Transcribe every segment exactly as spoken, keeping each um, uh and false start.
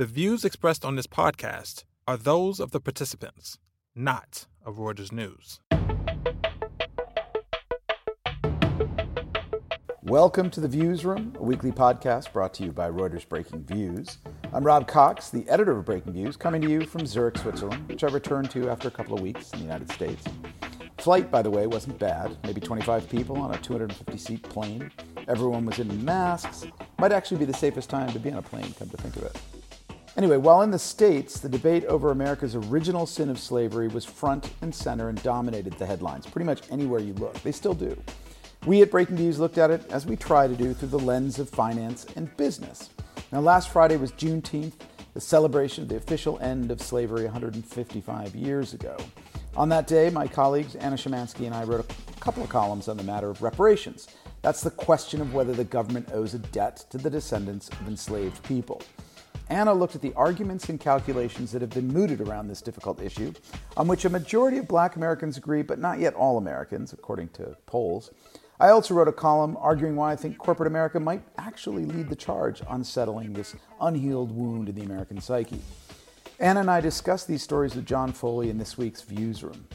The views expressed on this podcast are those of the participants, not of Reuters News. Welcome to The Views Room, a weekly podcast brought to you by Reuters Breaking Views. I'm Rob Cox, the editor of Breaking Views, coming to you from Zurich, Switzerland, which I returned to after a couple of weeks in the United States. Flight, by the way, wasn't bad. Maybe twenty-five people on a two hundred fifty seat plane. Everyone was in masks. Might actually be the safest time to be on a plane, come to think of it. Anyway, while in the States, the debate over America's original sin of slavery was front and center and dominated the headlines pretty much anywhere you look. They still do. We at Breaking Views looked at it, as we try to do, through the lens of finance and business. Now, last Friday was Juneteenth, the celebration of the official end of slavery one hundred fifty-five years ago. On that day, my colleagues Anna Szymanski and I wrote a couple of columns on the matter of reparations. That's the question of whether the government owes a debt to the descendants of enslaved people. Anna looked at the arguments and calculations that have been mooted around this difficult issue, on which a majority of Black Americans agree, but not yet all Americans, according to polls. I also wrote a column arguing why I think corporate America might actually lead the charge on settling this unhealed wound in the American psyche. Anna and I discussed these stories with John Foley in this week's Views Room.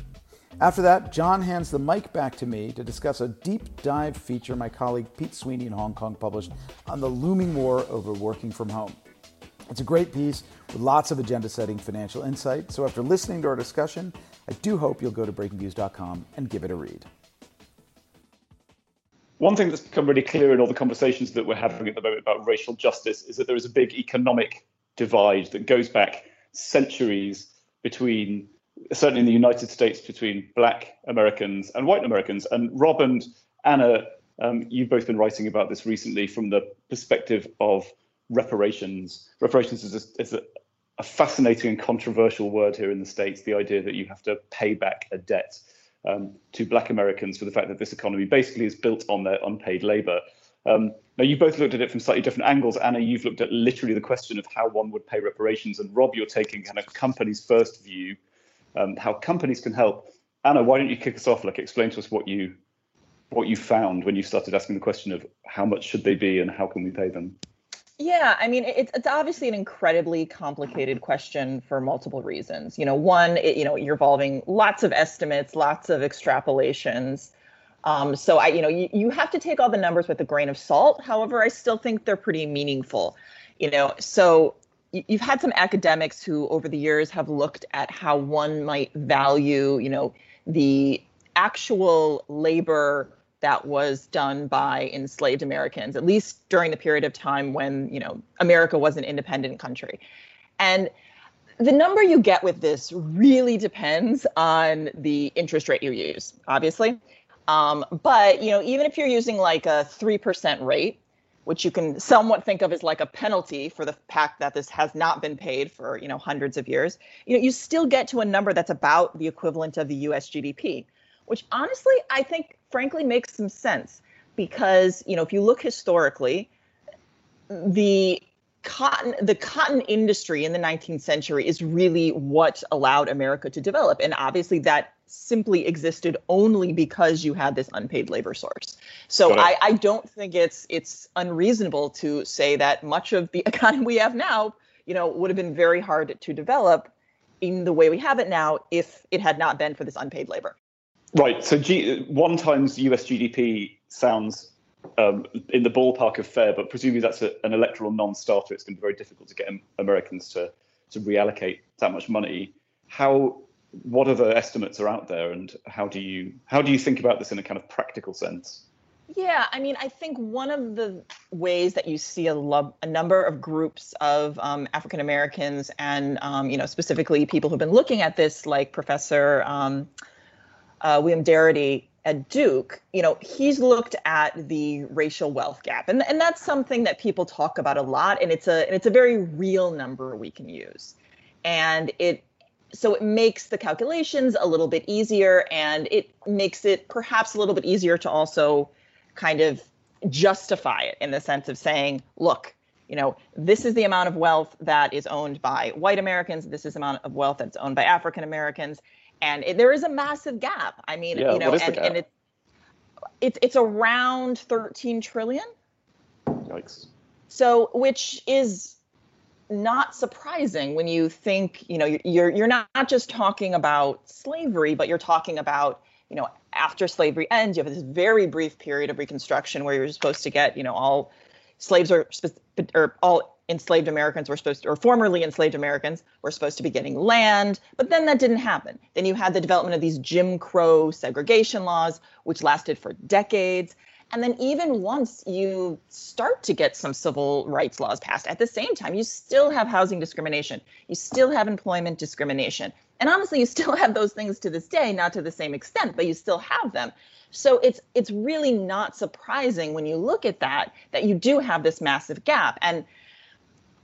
After that, John hands the mic back to me to discuss a deep dive feature my colleague Pete Sweeney in Hong Kong published on the looming war over working from home. It's a great piece with lots of agenda-setting financial insight, so after listening to our discussion, I do hope you'll go to breaking views dot com and give it a read. One thing that's become really clear in all the conversations that we're having at the moment about racial justice is that there is a big economic divide that goes back centuries between, certainly in the United States, between Black Americans and white Americans. And Rob and Anna, um, you've both been writing about this recently from the perspective of reparations. Reparations is, a, is a, a fascinating and controversial word here in the States, the idea that you have to pay back a debt. Um, to Black Americans for the fact that this economy basically is built on their unpaid labour. Um, now, you both looked at it from slightly different angles. Anna, you've looked at literally the question of how one would pay reparations, and Rob, you're taking kind of companies' first view, um, how companies can help. Anna, why don't you kick us off? Like, explain to us what you what you found when you started asking the question of how much should they be and how can we pay them? Yeah, I mean, it's it's obviously an incredibly complicated question for multiple reasons. You know, one, it, you know, you're involving lots of estimates, lots of extrapolations. Um, so, I, you know, you, you have to take all the numbers with a grain of salt. However, I still think they're pretty meaningful. You know, so you've had some academics who over the years have looked at how one might value, you know, the actual labor that was done by enslaved Americans, at least during the period of time when, you know, America was an independent country. And the number you get with this really depends on the interest rate you use, obviously. Um, but, you know, even if you're using like a three percent rate, which you can somewhat think of as like a penalty for the fact that this has not been paid for, you know, hundreds of years, you know, you still get to a number that's about the equivalent of the U S G D P, which honestly, I think, frankly, makes some sense because, you know, if you look historically, the cotton the cotton industry in the nineteenth century is really what allowed America to develop. And obviously that simply existed only because you had this unpaid labor source. So I, I don't think it's it's unreasonable to say that much of the economy we have now, you know, would have been very hard to develop in the way we have it now if it had not been for this unpaid labor. Right. So G- one times U S G D P sounds um, in the ballpark of fair, but presumably that's a, an electoral non-starter. It's going to be very difficult to get Americans to, to reallocate that much money. How? What other estimates are out there, and how do you how do you think about this in a kind of practical sense? Yeah, I mean, I think one of the ways that you see a, lo- a number of groups of um, African Americans and um, you know specifically people who've been looking at this, like Professor. Um, Uh, William Darity at Duke, you know, he's looked at the racial wealth gap. And, and that's something that people talk about a lot. And it's a and it's a very real number we can use. And it so it makes the calculations a little bit easier. And it makes it perhaps a little bit easier to also kind of justify it in the sense of saying, look, you know, this is the amount of wealth that is owned by white Americans. This is the amount of wealth that's owned by African Americans. And it, there is a massive gap. I mean, yeah, you know, and, and it, it, it's around thirteen trillion. Yikes. So, which is not surprising when you think, you know, you're you're not just talking about slavery, but you're talking about, you know, after slavery ends, you have this very brief period of Reconstruction where you're supposed to get, you know, all slaves are or all enslaved Americans were supposed to, or formerly enslaved Americans were supposed to be getting land, but then that didn't happen. Then you had the development of these Jim Crow segregation laws, which lasted for decades. And then even once you start to get some civil rights laws passed, at the same time, you still have housing discrimination. You still have employment discrimination. And honestly, you still have those things to this day, not to the same extent, but you still have them. So it's it's really not surprising when you look at that, that you do have this massive gap. And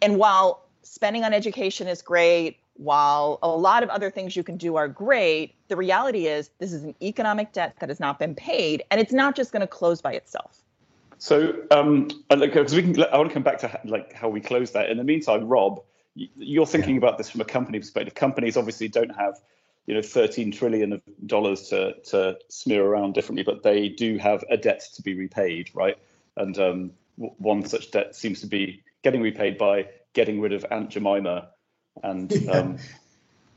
and while spending on education is great, while a lot of other things you can do are great, the reality is this is an economic debt that has not been paid, and it's not just going to close by itself. So um, because we can, I want to come back to like how we close that. In the meantime, Rob, you're thinking about this from a company perspective. Companies obviously don't have, you know, thirteen trillion dollars to, to smear around differently, but they do have a debt to be repaid, right? And um, one such debt seems to be getting repaid by getting rid of Aunt Jemima. And yeah. um,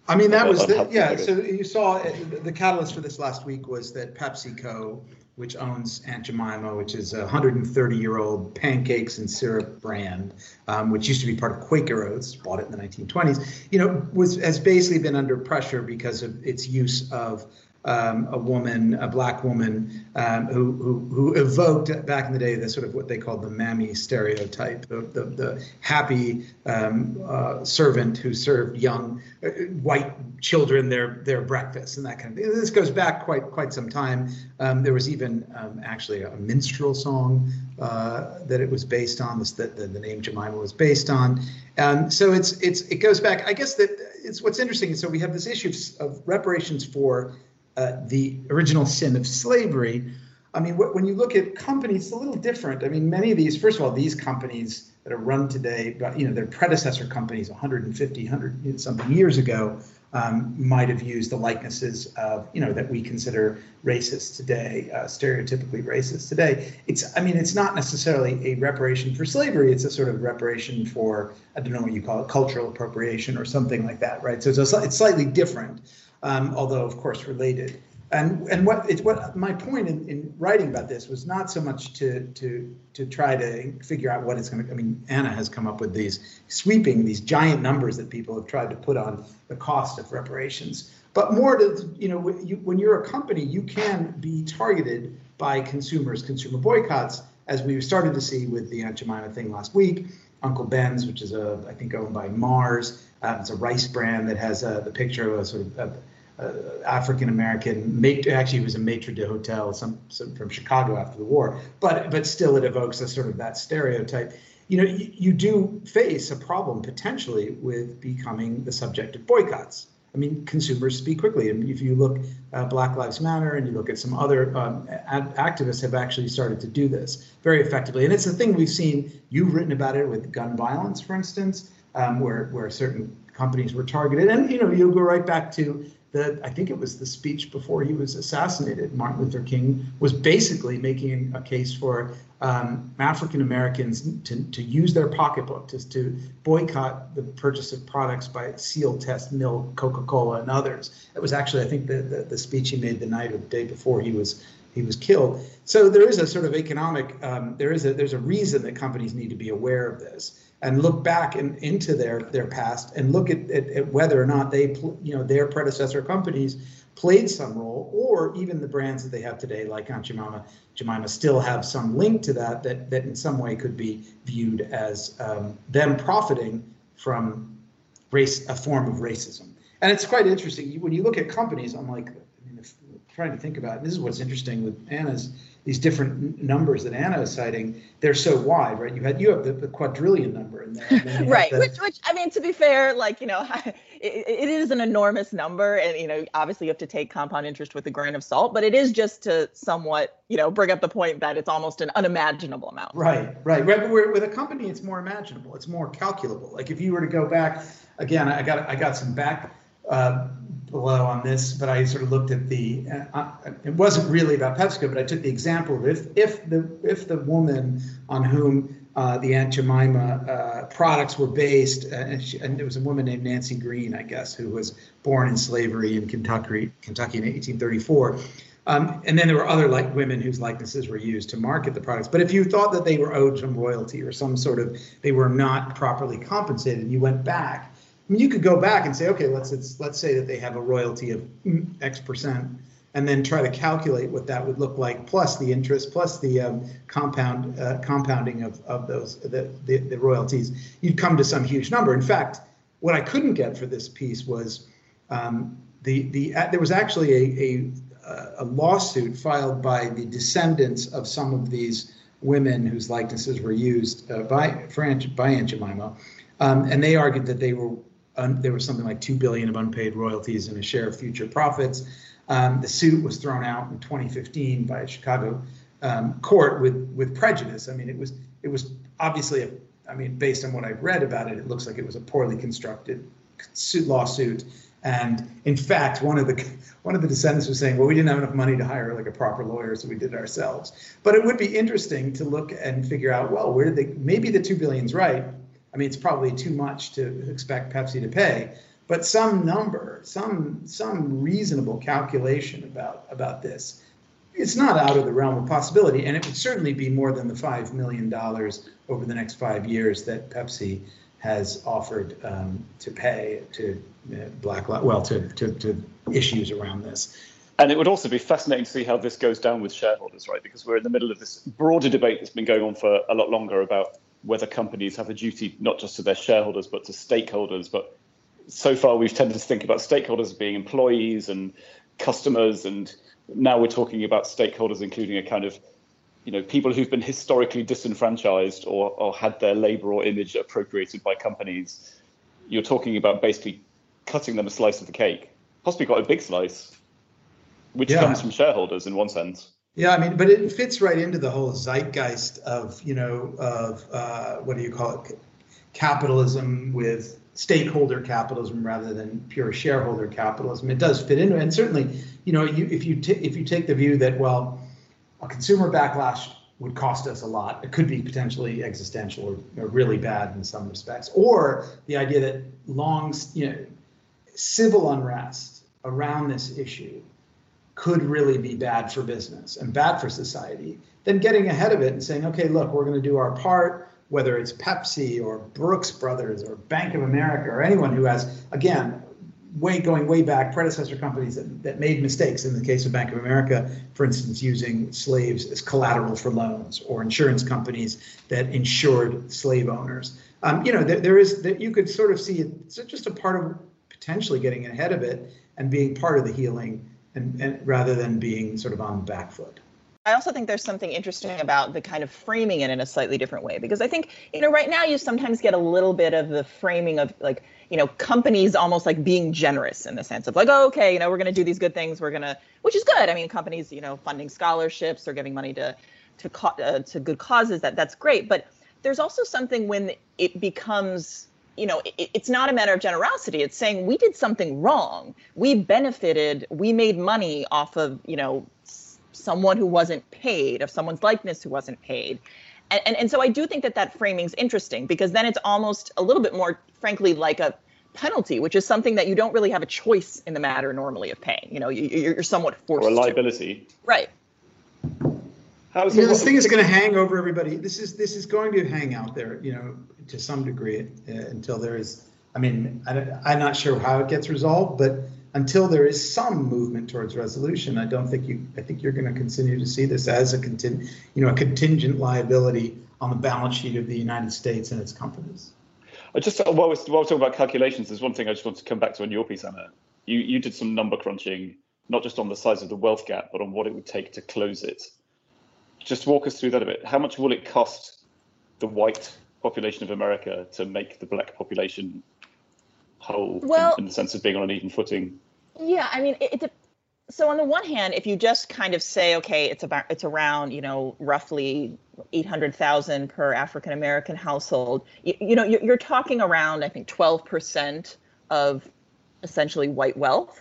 I mean, that was, the, yeah, so you saw it, the catalyst for this last week was that PepsiCo, which owns Aunt Jemima, which is a one hundred thirty year old pancakes and syrup brand, um, which used to be part of Quaker Oats, bought it in the nineteen twenties, you know, was has basically been under pressure because of its use of um, a woman, a black woman, um, who, who who evoked back in the day the sort of what they called the mammy stereotype, the the, the happy um, uh, servant who served young uh, white children their their breakfast and that kind of thing. This goes back quite quite some time. Um, there was even um, actually a minstrel song uh, that it was based on. This that the, the name Jemima was based on. Um, so it's it's it goes back. I guess that it's what's interesting. So we have this issue of reparations for Uh, the original sin of slavery. I mean, wh when you look at companies, it's a little different. I mean, many of these, first of all, these companies that are run today, but, you know, their predecessor companies one hundred fifty, one hundred something years ago um, might have used the likenesses of, you know, that we consider racist today, uh, stereotypically racist today. It's, I mean, it's not necessarily a reparation for slavery. It's a sort of reparation for, I don't know what you call it, cultural appropriation or something like that, right? So it's, a, it's slightly different. Um, although, of course, related. And and what it, what my point in, in writing about this was not so much to to to try to figure out what it's going to. I mean, Anna has come up with these sweeping, these giant numbers that people have tried to put on the cost of reparations. But more to, you know, when, you, when you're a company, you can be targeted by consumers, consumer boycotts, as we started to see with the Aunt Jemima thing last week. Uncle Ben's, which is a I think owned by Mars, um, it's a rice brand that has a, the picture of a sort of. A, Uh, African American, actually, he was a maitre d'hotel, some, some from Chicago after the war, but but still, it evokes a sort of that stereotype. You know, you, you do face a problem potentially with becoming the subject of boycotts. I mean, consumers speak quickly, and if you look, uh, Black Lives Matter, and you look at some other um, ad activists have actually started to do this very effectively, and it's a thing we've seen. You've written about it with gun violence, for instance, um, where where certain companies were targeted, and you know, you'll go right back to. The, I think it was the speech before he was assassinated. Martin Luther King was basically making a case for um, African Americans to, to use their pocketbook to, to boycott the purchase of products by Seal Test, milk, Coca-Cola, and others. It was actually, I think, the, the, the speech he made the night or the day before he was he was killed. So there is a sort of economic. Um, there is a there's a reason that companies need to be aware of this. And look back in, into their their past and look at, at, at whether or not they, you know, their predecessor companies played some role, or even the brands that they have today, like Aunt Jemima, Jemima still have some link to that that that in some way could be viewed as um, them profiting from race, a form of racism. And it's quite interesting when you look at companies. I'm like, I mean, if, trying to think about it, this is what's interesting with Anna's. These different numbers that Anna is citing, they're so wide, right? You had you have the, the quadrillion number in there, right? The, which, which I mean, to be fair, like you know, it, it is an enormous number, and you know, obviously, you have to take compound interest with a grain of salt. But it is just to somewhat, you know, bring up the point that it's almost an unimaginable amount. Right, right, right. But with a company, it's more imaginable. It's more calculable. Like if you were to go back again, I got I got some back. Uh, below on this, but I sort of looked at the. Uh, it wasn't really about PepsiCo, but I took the example of if if the if the woman on whom uh, the Aunt Jemima uh, products were based, uh, and, she, and it was a woman named Nancy Green, I guess, who was born in slavery in Kentucky, Kentucky in eighteen thirty-four. Um, and then there were other like women whose likenesses were used to market the products. But if you thought that they were owed some royalty or some sort of, they were not properly compensated, you went back. I mean, you could go back and say, okay, let's it's, let's say that they have a royalty of X percent, and then try to calculate what that would look like, plus the interest, plus the um, compound uh, compounding of of those the, the the royalties. You'd come to some huge number. In fact, what I couldn't get for this piece was um, the the uh, there was actually a a a lawsuit filed by the descendants of some of these women whose likenesses were used uh, by French by Aunt Jemima, um, and they argued that they were. Um, there was something like two billion dollars of unpaid royalties and a share of future profits. Um, the suit was thrown out in twenty fifteen by a Chicago um, court with with prejudice. I mean, it was it was obviously, a, I mean, based on what I've read about it, it looks like it was a poorly constructed suit, lawsuit. And in fact, one of the one of the descendants was saying, well, we didn't have enough money to hire like a proper lawyer, so we did it ourselves. But it would be interesting to look and figure out, well, where did they, maybe the two billion's right. I mean, it's probably too much to expect Pepsi to pay, but some number, some some reasonable calculation about about this, it's not out of the realm of possibility, and it would certainly be more than the five million dollars over the next five years that Pepsi has offered um, to pay to uh, Black Lives, well, to, to to issues around this. And it would also be fascinating to see how this goes down with shareholders, right? Because we're in the middle of this broader debate that's been going on for a lot longer about whether companies have a duty not just to their shareholders, but to stakeholders. But so far, we've tended to think about stakeholders as being employees and customers. And now we're talking about stakeholders, including a kind of, you know, people who've been historically disenfranchised or, or had their labor or image appropriated by companies. You're talking about basically cutting them a slice of the cake, possibly quite a big slice, which yeah. comes from shareholders in one sense. Yeah, I mean, but it fits right into the whole zeitgeist of, you know, of uh, what do you call it? Capitalism with stakeholder capitalism rather than pure shareholder capitalism. It does fit into it. And certainly, you know, you, if you t- if you take the view that, well, a consumer backlash would cost us a lot. It could be potentially existential or, or really bad in some respects. Or the idea that long, you know, civil unrest around this issue could really be bad for business and bad for society, then getting ahead of it and saying, okay, look, we're going to do our part, whether it's Pepsi or Brooks Brothers or Bank of America or anyone who has, again, way going way back, predecessor companies that, that made mistakes. In the case of Bank of America, for instance, using slaves as collateral for loans, or insurance companies that insured slave owners. Um, you know, there, there is that you could sort of see it's just a part of potentially getting ahead of it and being part of the healing. And, and rather than being sort of on the back foot. I also think there's something interesting about the kind of framing it in a slightly different way, because I think, you know, right now you sometimes get a little bit of the framing of like, you know, companies almost like being generous in the sense of like, oh, okay, you know, we're going to do these good things. We're going to, which is good. I mean, companies, you know, funding scholarships or giving money to to co- uh, to good causes, that that's great. But there's also something when it becomes, you know, it, it's not a matter of generosity. It's saying we did something wrong. We benefited. We made money off of, you know, someone who wasn't paid, of someone's likeness who wasn't paid. And, and and so I do think that that framing's interesting, because then it's almost a little bit more, frankly, like a penalty, which is something that you don't really have a choice in the matter normally of paying. You know, you, you're somewhat forced. Or a liability. To. Right. How is yeah, this thing is going to hang over everybody. This is this is going to hang out there, you know, to some degree uh, until there is. I mean, I don't, I'm not sure how it gets resolved, but until there is some movement towards resolution, I don't think you. I think you're going to continue to see this as a contin, you know, a contingent liability on the balance sheet of the United States and its companies. I just while we're, while we're talking about calculations, there's one thing I just want to come back to on your piece, Anna. You you did some number crunching, not just on the size of the wealth gap, but on what it would take to close it. Just walk us through that a bit. How much will it cost the white population of America to make the black population whole, well, in, in the sense of being on an even footing? Yeah, I mean, it, it, so on the one hand, if you just kind of say, okay, it's about it's around, you know, roughly eight hundred thousand per African-American household, you, you know, you're, you're talking around, I think, twelve percent of essentially white wealth.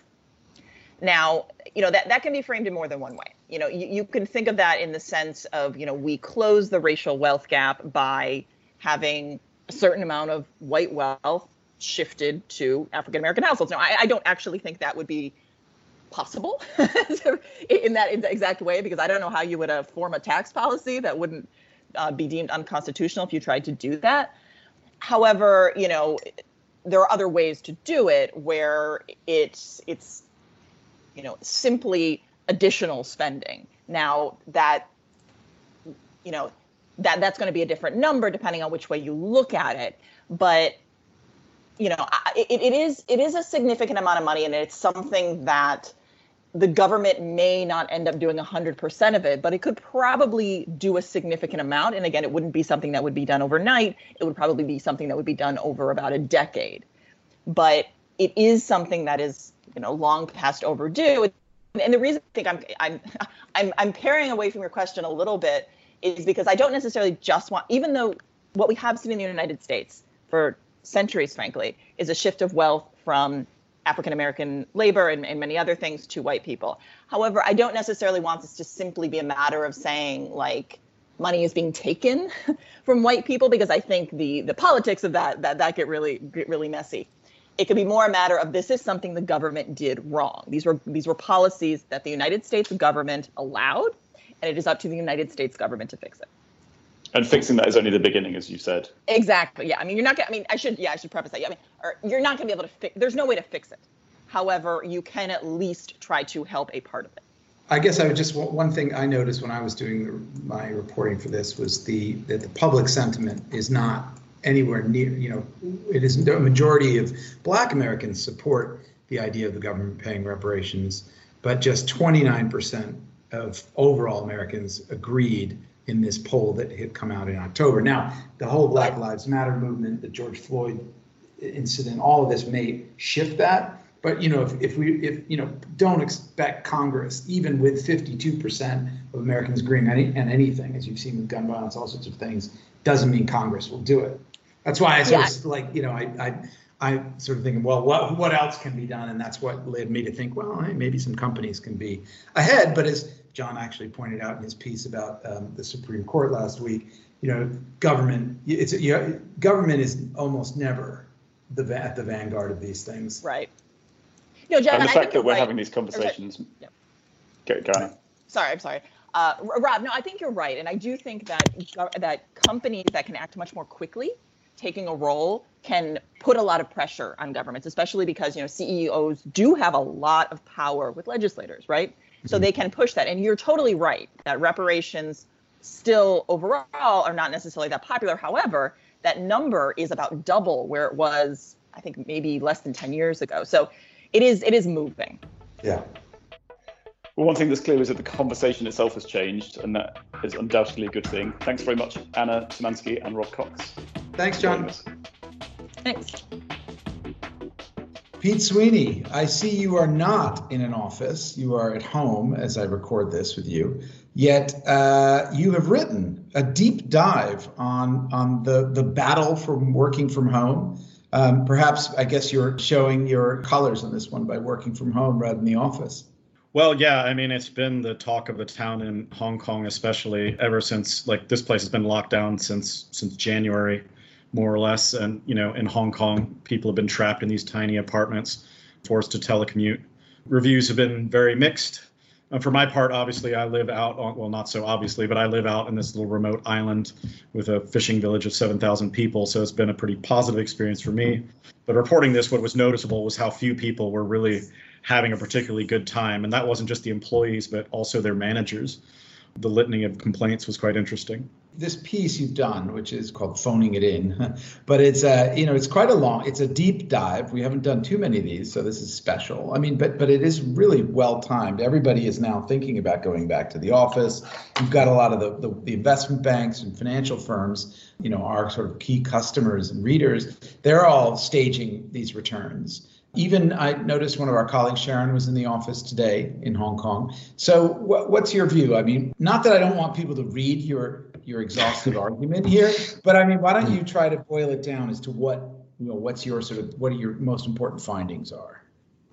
Now, you know, that, that can be framed in more than one way. you know, you, you can think of that in the sense of, you know, we close the racial wealth gap by having a certain amount of white wealth shifted to African-American households. Now, I, I don't actually think that would be possible in that in the exact way, because I don't know how you would uh, form a tax policy that wouldn't uh, be deemed unconstitutional if you tried to do that. However, you know, there are other ways to do it where it's it's, you know, simply additional spending. Now that, you know, that that's going to be a different number depending on which way you look at it. But, you know, it, it is it is a significant amount of money, and it's something that the government may not end up doing one hundred percent of it, but it could probably do a significant amount. And again, it wouldn't be something that would be done overnight. It would probably be something that would be done over about a decade. But it is something that is, you know, long past overdue. And the reason I think I'm I'm I'm I'm paring away from your question a little bit is because I don't necessarily just want, even though what we have seen in the United States for centuries, frankly, is a shift of wealth from African-American labor and, and many other things to white people. However, I don't necessarily want this to simply be a matter of saying, like, money is being taken from white people, because I think the the politics of that that that get really get really messy. It could be more a matter of, this is something the government did wrong. These were these were policies that the United States government allowed, and it is up to the United States government to fix it. And fixing that is only the beginning, as you said. Exactly. Yeah. I mean, you're not going to, I mean, I should, yeah, I should preface that. I mean, or you're not going to be able to fix, there's no way to fix it. However, you can at least try to help a part of it. I guess I would just, one thing I noticed when I was doing the, my reporting for this was the, that the public sentiment is not anywhere near, you know, it is the majority of Black Americans support the idea of the government paying reparations, but just twenty-nine percent of overall Americans agreed in this poll that had come out in October. Now, the whole Black Lives Matter movement, the George Floyd incident, all of this may shift that. But, you know, if, if we, if, you know, don't expect Congress, even with fifty-two percent of Americans agreeing on any, on anything, as you've seen with gun violence, all sorts of things, doesn't mean Congress will do it. That's why I sort yeah. of like, you know, I, I I sort of thinking, well, what what else can be done? And that's what led me to think, well, maybe some companies can be ahead. But as John actually pointed out in his piece about um, the Supreme Court last week, you know, government it's you know, government is almost never the at the vanguard of these things. Right. No, John, and the I fact that we're right. having these conversations. Right. Yeah. Go ahead. Sorry, I'm sorry. Uh, Rob, no, I think you're right. And I do think that that companies that can act much more quickly taking a role can put a lot of pressure on governments, especially because, you know, C E Os do have a lot of power with legislators, right? Mm-hmm. So they can push that. And you're totally right that reparations still overall are not necessarily that popular. However, that number is about double where it was, I think, maybe less than ten years ago. So it is it is moving. Yeah. Well, one thing that's clear is that the conversation itself has changed, and that is undoubtedly a good thing. Thanks very much, Anna Szymanski and Rob Cox. Thanks, John. Thanks. Pete Sweeney, I see you are not in an office. You are at home as I record this with you. Yet uh, you have written a deep dive on on the, the battle for working from home. Um, perhaps, I guess you're showing your colors on this one by working from home rather than the office. Well, yeah, I mean, it's been the talk of the town in Hong Kong, especially ever since, like, this place has been locked down since since January, more or less. And, you know, in Hong Kong, people have been trapped in these tiny apartments, forced to telecommute. Reviews have been very mixed. And for my part, obviously, I live out on, well, not so obviously, but I live out in this little remote island with a fishing village of seven thousand people. So it's been a pretty positive experience for me. But reporting this, what was noticeable was how few people were really having a particularly good time. And that wasn't just the employees, but also their managers. The litany of complaints was quite interesting. This piece you've done, which is called Phoning It In, but it's a, you know, it's quite a long, it's a deep dive. We haven't done too many of these, so this is special. I mean, but but it is really well timed. Everybody is now thinking about going back to the office. You've got a lot of the, the, the investment banks and financial firms, you know, our sort of key customers and readers, they're all staging these returns. Even I noticed one of our colleagues, Sharon, was in the office today in Hong Kong. So wh- what's your view? I mean, not that I don't want people to read your your exhaustive argument here, but I mean, why don't you try to boil it down as to what, you know, what's your sort of, what are your most important findings are?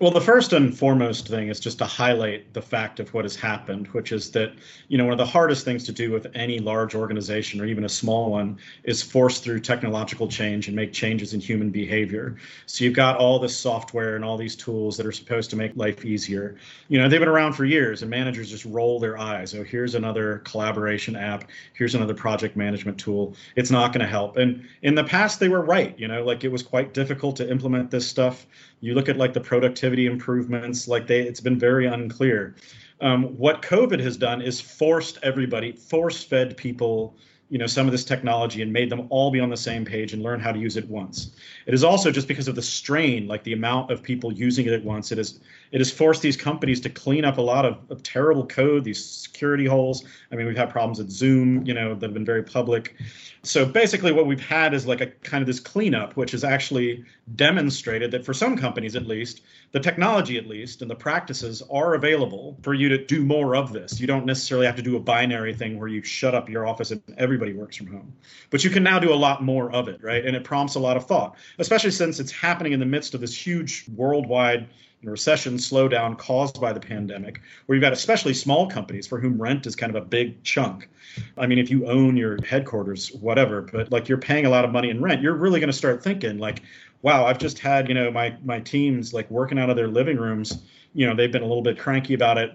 Well, the first and foremost thing is just to highlight the fact of what has happened, which is that, you know, one of the hardest things to do with any large organization or even a small one is force through technological change and make changes in human behavior. So you've got all this software and all these tools that are supposed to make life easier. You know, they've been around for years and managers just roll their eyes. Oh, here's another collaboration app. Here's another project management tool. It's not going to help. And in the past, they were right. You know, like it was quite difficult to implement this stuff. You look at like the productivity improvements, like they, it's been very unclear. Um, what COVID has done is forced everybody, force fed people, you know, some of this technology and made them all be on the same page and learn how to use it once. It is also just because of the strain, like the amount of people using it at once. It is, it has forced these companies to clean up a lot of, of terrible code, these security holes. I mean, we've had problems at Zoom, you know, that have been very public. So basically what we've had is like a kind of this cleanup, which has actually demonstrated that for some companies, at least, the technology, at least, and the practices are available for you to do more of this. You don't necessarily have to do a binary thing where you shut up your office and everybody works from home, but you can now do a lot more of it, right? And it prompts a lot of thought, especially since it's happening in the midst of this huge worldwide recession slowdown caused by the pandemic, where you've got especially small companies for whom rent is kind of a big chunk. I mean, if you own your headquarters, whatever, but like you're paying a lot of money in rent, you're really going to start thinking like, wow, I've just had, you know, my my teams like working out of their living rooms. You know, they've been a little bit cranky about it.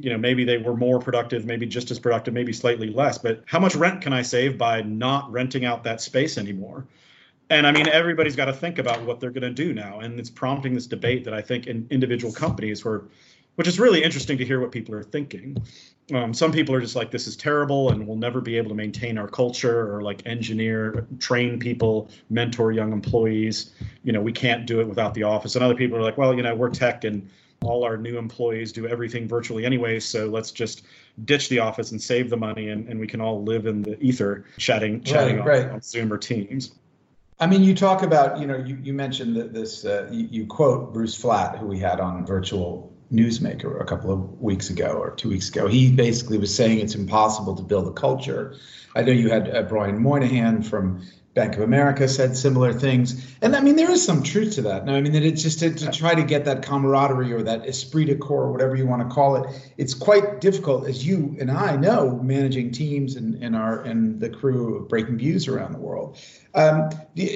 You know, maybe they were more productive, maybe just as productive, maybe slightly less. But how much rent can I save by not renting out that space anymore? And I mean, everybody's got to think about what they're going to do now. And it's prompting this debate that I think in individual companies were, which is really interesting to hear what people are thinking. Um, some people are just like, this is terrible and we'll never be able to maintain our culture or like engineer, train people, mentor young employees. You know, we can't do it without the office. And other people are like, well, you know, we're tech and all our new employees do everything virtually anyway, so let's just ditch the office and save the money, and, and we can all live in the ether, chatting, chatting right, on, right. on Zoom or Teams. I mean, you talk about, you know, you, you mentioned that this, uh, you, you quote Bruce Flatt, who we had on Virtual Newsmaker a couple of weeks ago or two weeks ago. He basically was saying it's impossible to build a culture. I know you had uh, Brian Moynihan from Bank of America said similar things. And I mean, there is some truth to that. No, I mean, that it's just to, to try to get that camaraderie or that esprit de corps, or whatever you want to call it. It's quite difficult, as you and I know, managing teams and, and our and the crew of Breaking Views around the world. Um,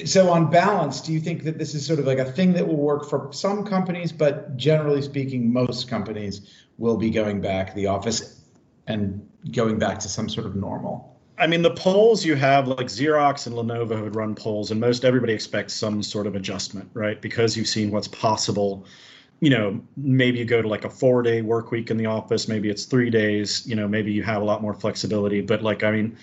so on balance, do you think that this is sort of like a thing that will work for some companies, but generally speaking, most companies will be going back to the office and going back to some sort of normal? I mean, the polls you have, like Xerox and Lenovo would run polls, and most everybody expects some sort of adjustment, right? Because you've seen what's possible. You know, maybe you go to like a four-day work week in the office, maybe it's three days, you know, maybe you have a lot more flexibility. But like, I mean,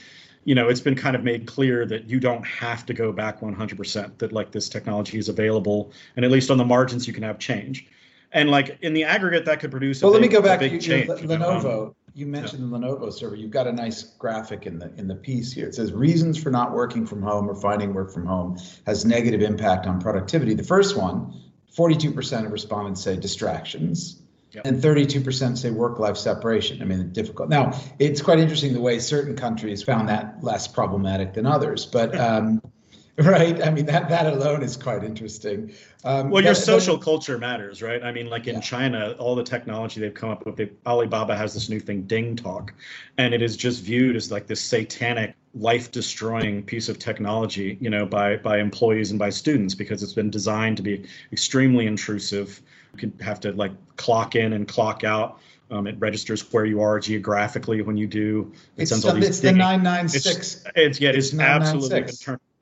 you know, it's been kind of made clear that you don't have to go back one hundred percent, that like this technology is available, and at least on the margins, you can have change. And like in the aggregate, that could produce a well, big, let me go back. Big you, change. You know, Lenovo. Um, You mentioned yeah. the Lenovo server. You've got a nice graphic in the in the piece here. It says reasons for not working from home or finding work from home has negative impact on productivity. The first one, forty-two percent of respondents say distractions, yep. and thirty-two percent say work-life separation. I mean, it's difficult. Now, it's quite interesting the way certain countries found that less problematic than others, but um, right. I mean, that that alone is quite interesting. Um, well, your that, social that, culture matters, right? I mean, like in yeah. China, all the technology they've come up with, they, Alibaba has this new thing, DingTalk, and it is just viewed as like this satanic, life-destroying piece of technology, you know, by by employees and by students, because it's been designed to be extremely intrusive. You can have to like clock in and clock out. Um, it registers where you are geographically when you do. It it's the, it's the nine nine six. It's, it's, yeah, it's, it's absolutely.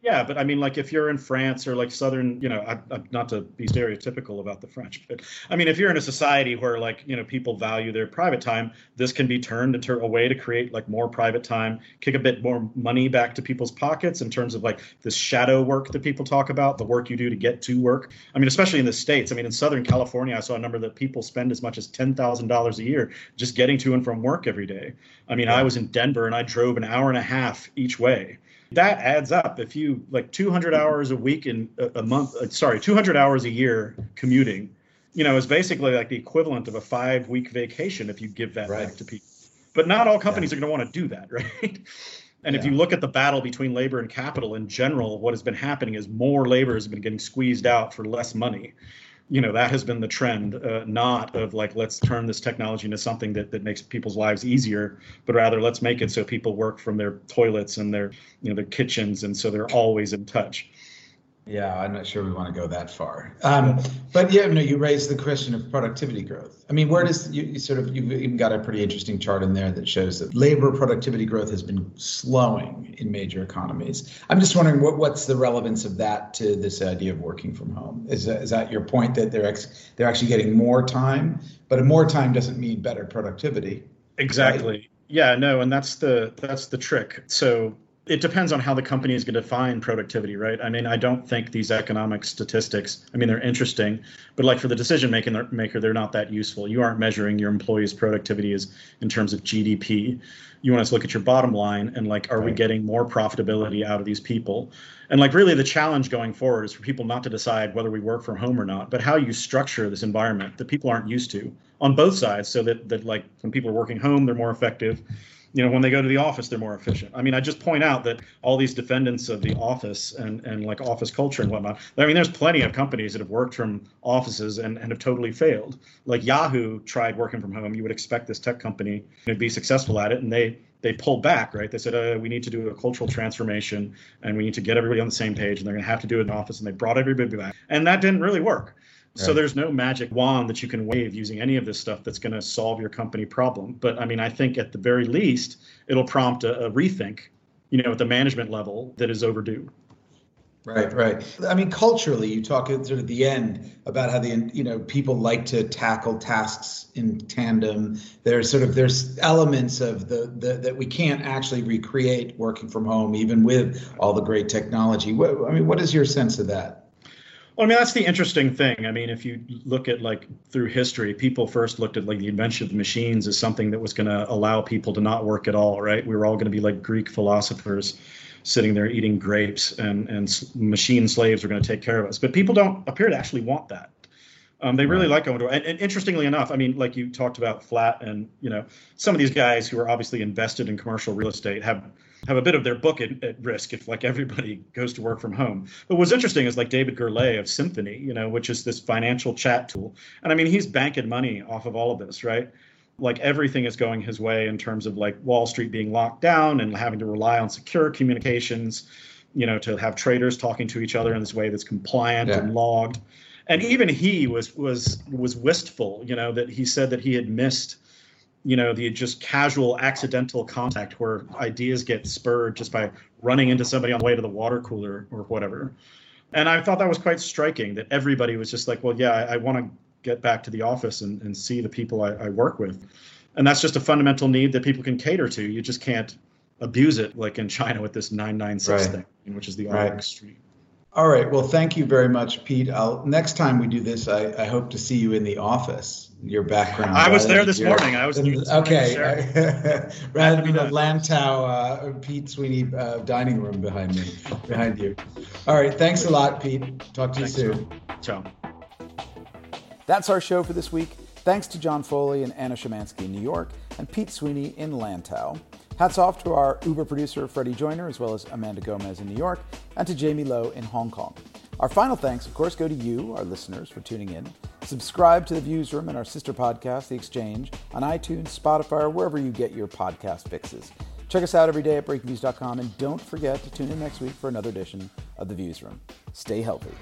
Yeah, but I mean, like if you're in France or like Southern, you know, I, I, not to be stereotypical about the French, but I mean, if you're in a society where like, you know, people value their private time, this can be turned into a way to create like more private time, kick a bit more money back to people's pockets in terms of like this shadow work that people talk about, the work you do to get to work. I mean, especially in the States. I mean, in Southern California, I saw a number that people spend as much as ten thousand dollars a year just getting to and from work every day. I mean, yeah. I was in Denver and I drove an hour and a half each way. That adds up. If you like two hundred hours a week in a, a month, sorry, two hundred hours a year commuting, you know, is basically like the equivalent of a five week vacation if you give that right. back to people. But not all companies yeah. are going to want to do that, right? And yeah. if you look at the battle between labor and capital in general, what has been happening is more labor has been getting squeezed out for less money. you know, that has been the trend, uh, not of like, let's turn this technology into something that, that makes people's lives easier, but rather let's make it so people work from their toilets and their, you know, their kitchens. And so they're always in touch. Yeah, I'm not sure we want to go that far. Um, but yeah, no, you raised the question of productivity growth. I mean, where does you, you sort of, you've even got a pretty interesting chart in there that shows that labor productivity growth has been slowing in major economies. I'm just wondering what, what's the relevance of that to this idea of working from home? Is that, is that your point that they're ex, they're actually getting more time, but more time doesn't mean better productivity? Exactly. Right? Yeah, no, and that's the that's the trick. So it depends on how the company is going to define productivity, right? I mean, I don't think these economic statistics, I mean, they're interesting, but like for the decision maker, they're not that useful. You aren't measuring your employees' productivity as in terms of G D P. You want us to look at your bottom line and like, are we getting more profitability out of these people? And like really the challenge going forward is for people not to decide whether we work from home or not, but how you structure this environment that people aren't used to on both sides so that, that like when people are working home, they're more effective. You know, when they go to the office, they're more efficient. I mean, I just point out that all these defendants of the office and, and like office culture and whatnot, I mean, there's plenty of companies that have worked from offices and, and have totally failed. Like Yahoo tried working from home. You would expect this tech company to be successful at it. And they they pulled back, right? They said, uh, we need to do a cultural transformation and we need to get everybody on the same page. And they're going to have to do it in the office. And they brought everybody back. And that didn't really work. Right. So there's no magic wand that you can wave using any of this stuff that's going to solve your company problem. But I mean, I think at the very least, it'll prompt a, a rethink, you know, at the management level that is overdue. Right, right. I mean, culturally, you talk at sort of the end about how the, you know, people like to tackle tasks in tandem. There's sort of there's elements of the, the that we can't actually recreate working from home, even with all the great technology. What, I mean, what is your sense of that? Well, I mean, that's the interesting thing. I mean, if you look at like through history, people first looked at like the invention of machines as something that was going to allow people to not work at all. Right. We were all going to be like Greek philosophers sitting there eating grapes and, and machine slaves were going to take care of us. But people don't appear to actually want that. Um, they really like going to, and, and interestingly enough, I mean, like you talked about Flatt and, you know, some of these guys who are obviously invested in commercial real estate have have a bit of their book at, at risk if like everybody goes to work from home. But what's interesting is like David Gurley of Symphony, you know, which is this financial chat tool. And I mean, he's banking money off of all of this, right? Like everything is going his way in terms of like Wall Street being locked down and having to rely on secure communications, you know, to have traders talking to each other in this way that's compliant yeah. and logged. And even he was was was wistful, you know, that he said that he had missed you know, the just casual accidental contact where ideas get spurred just by running into somebody on the way to the water cooler or whatever. And I thought that was quite striking that everybody was just like, well, yeah, I, I want to get back to the office and, and see the people I, I work with. And that's just a fundamental need that people can cater to. You just can't abuse it like in China with this nine nine six right. thing, which is the right. other extreme. All right. Well, thank you very much, Pete. I'll, next time we do this, I, I hope to see you in the office. Your background. I was there this morning. I was in, this okay. Morning, sure. Rather than the Lantau uh, Pete Sweeney uh, dining room behind me, behind you. All right. Thanks a lot, Pete. Talk to you thanks, soon. Ciao. That's our show for this week. Thanks to John Foley and Anna Szymanski in New York and Pete Sweeney in Lantau. Hats off to our Uber producer, Freddie Joyner, as well as Amanda Gomez in New York, and to Jamie Lowe in Hong Kong. Our final thanks, of course, go to you, our listeners, for tuning in. Subscribe to The Views Room and our sister podcast, The Exchange, on iTunes, Spotify, or wherever you get your podcast fixes. Check us out every day at breaking views dot com, and don't forget to tune in next week for another edition of The Views Room. Stay healthy.